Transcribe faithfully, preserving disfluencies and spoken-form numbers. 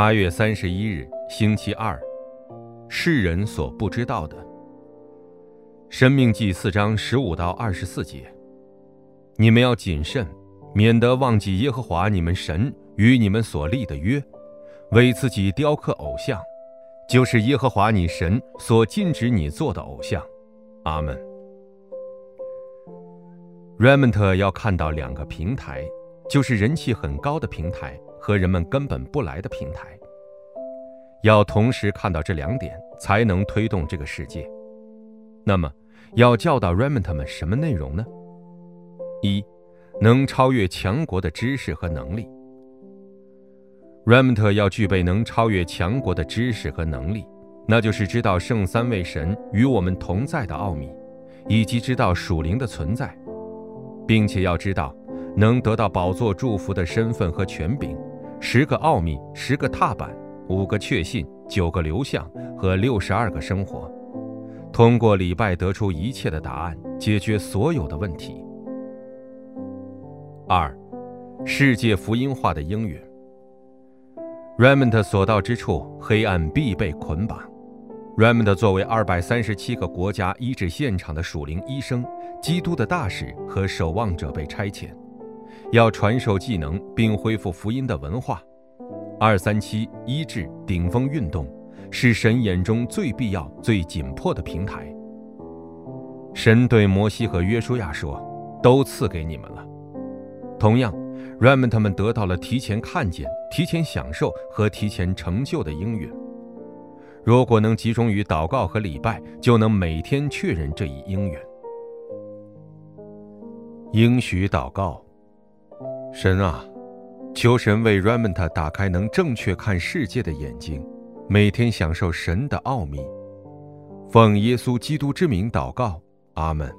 八月三十一日，星期二，世人所不知道的。申命记四章十五到二十四节，你们要谨慎，免得忘记耶和华你们神与你们所立的约，为自己雕刻偶像，就是耶和华你神所禁止你做的偶像。阿们。 Remont 要看到两个平台，就是人气很高的平台和人们根本不来的平台，要同时看到这两点，才能推动这个世界。那么，要教导 Remont 们什么内容呢？一，能超越强国的知识和能力。Remont 要具备能超越强国的知识和能力，那就是知道圣三位神与我们同在的奥秘，以及知道属灵的存在，并且要知道能得到宝座祝福的身份和权柄。十个奥秘，十个踏板，五个确信，九个流向和六十二个生活，通过礼拜得出一切的答案，解决所有的问题。二，世界福音化的应允。 Remont 所到之处，黑暗必被捆绑。Remont 作为二百三十七个国家医治现场的属灵医生、基督的大使和守望者被差遣，要传授技能并恢复福音的文化。二三七医治顶峰运动是神眼中最必要、最紧迫的平台。神对摩西和约书亚说：“都赐给你们了。”同样 ，Remont 他们得到了提前看见、提前享受和提前成就的应允。如果能集中于祷告和礼拜，就能每天确认这一应允。应许祷告。 神啊，求神为 Remont 打开能正确看世界的眼睛，每天享受神的奥秘。奉耶稣基督之名祷告，阿们。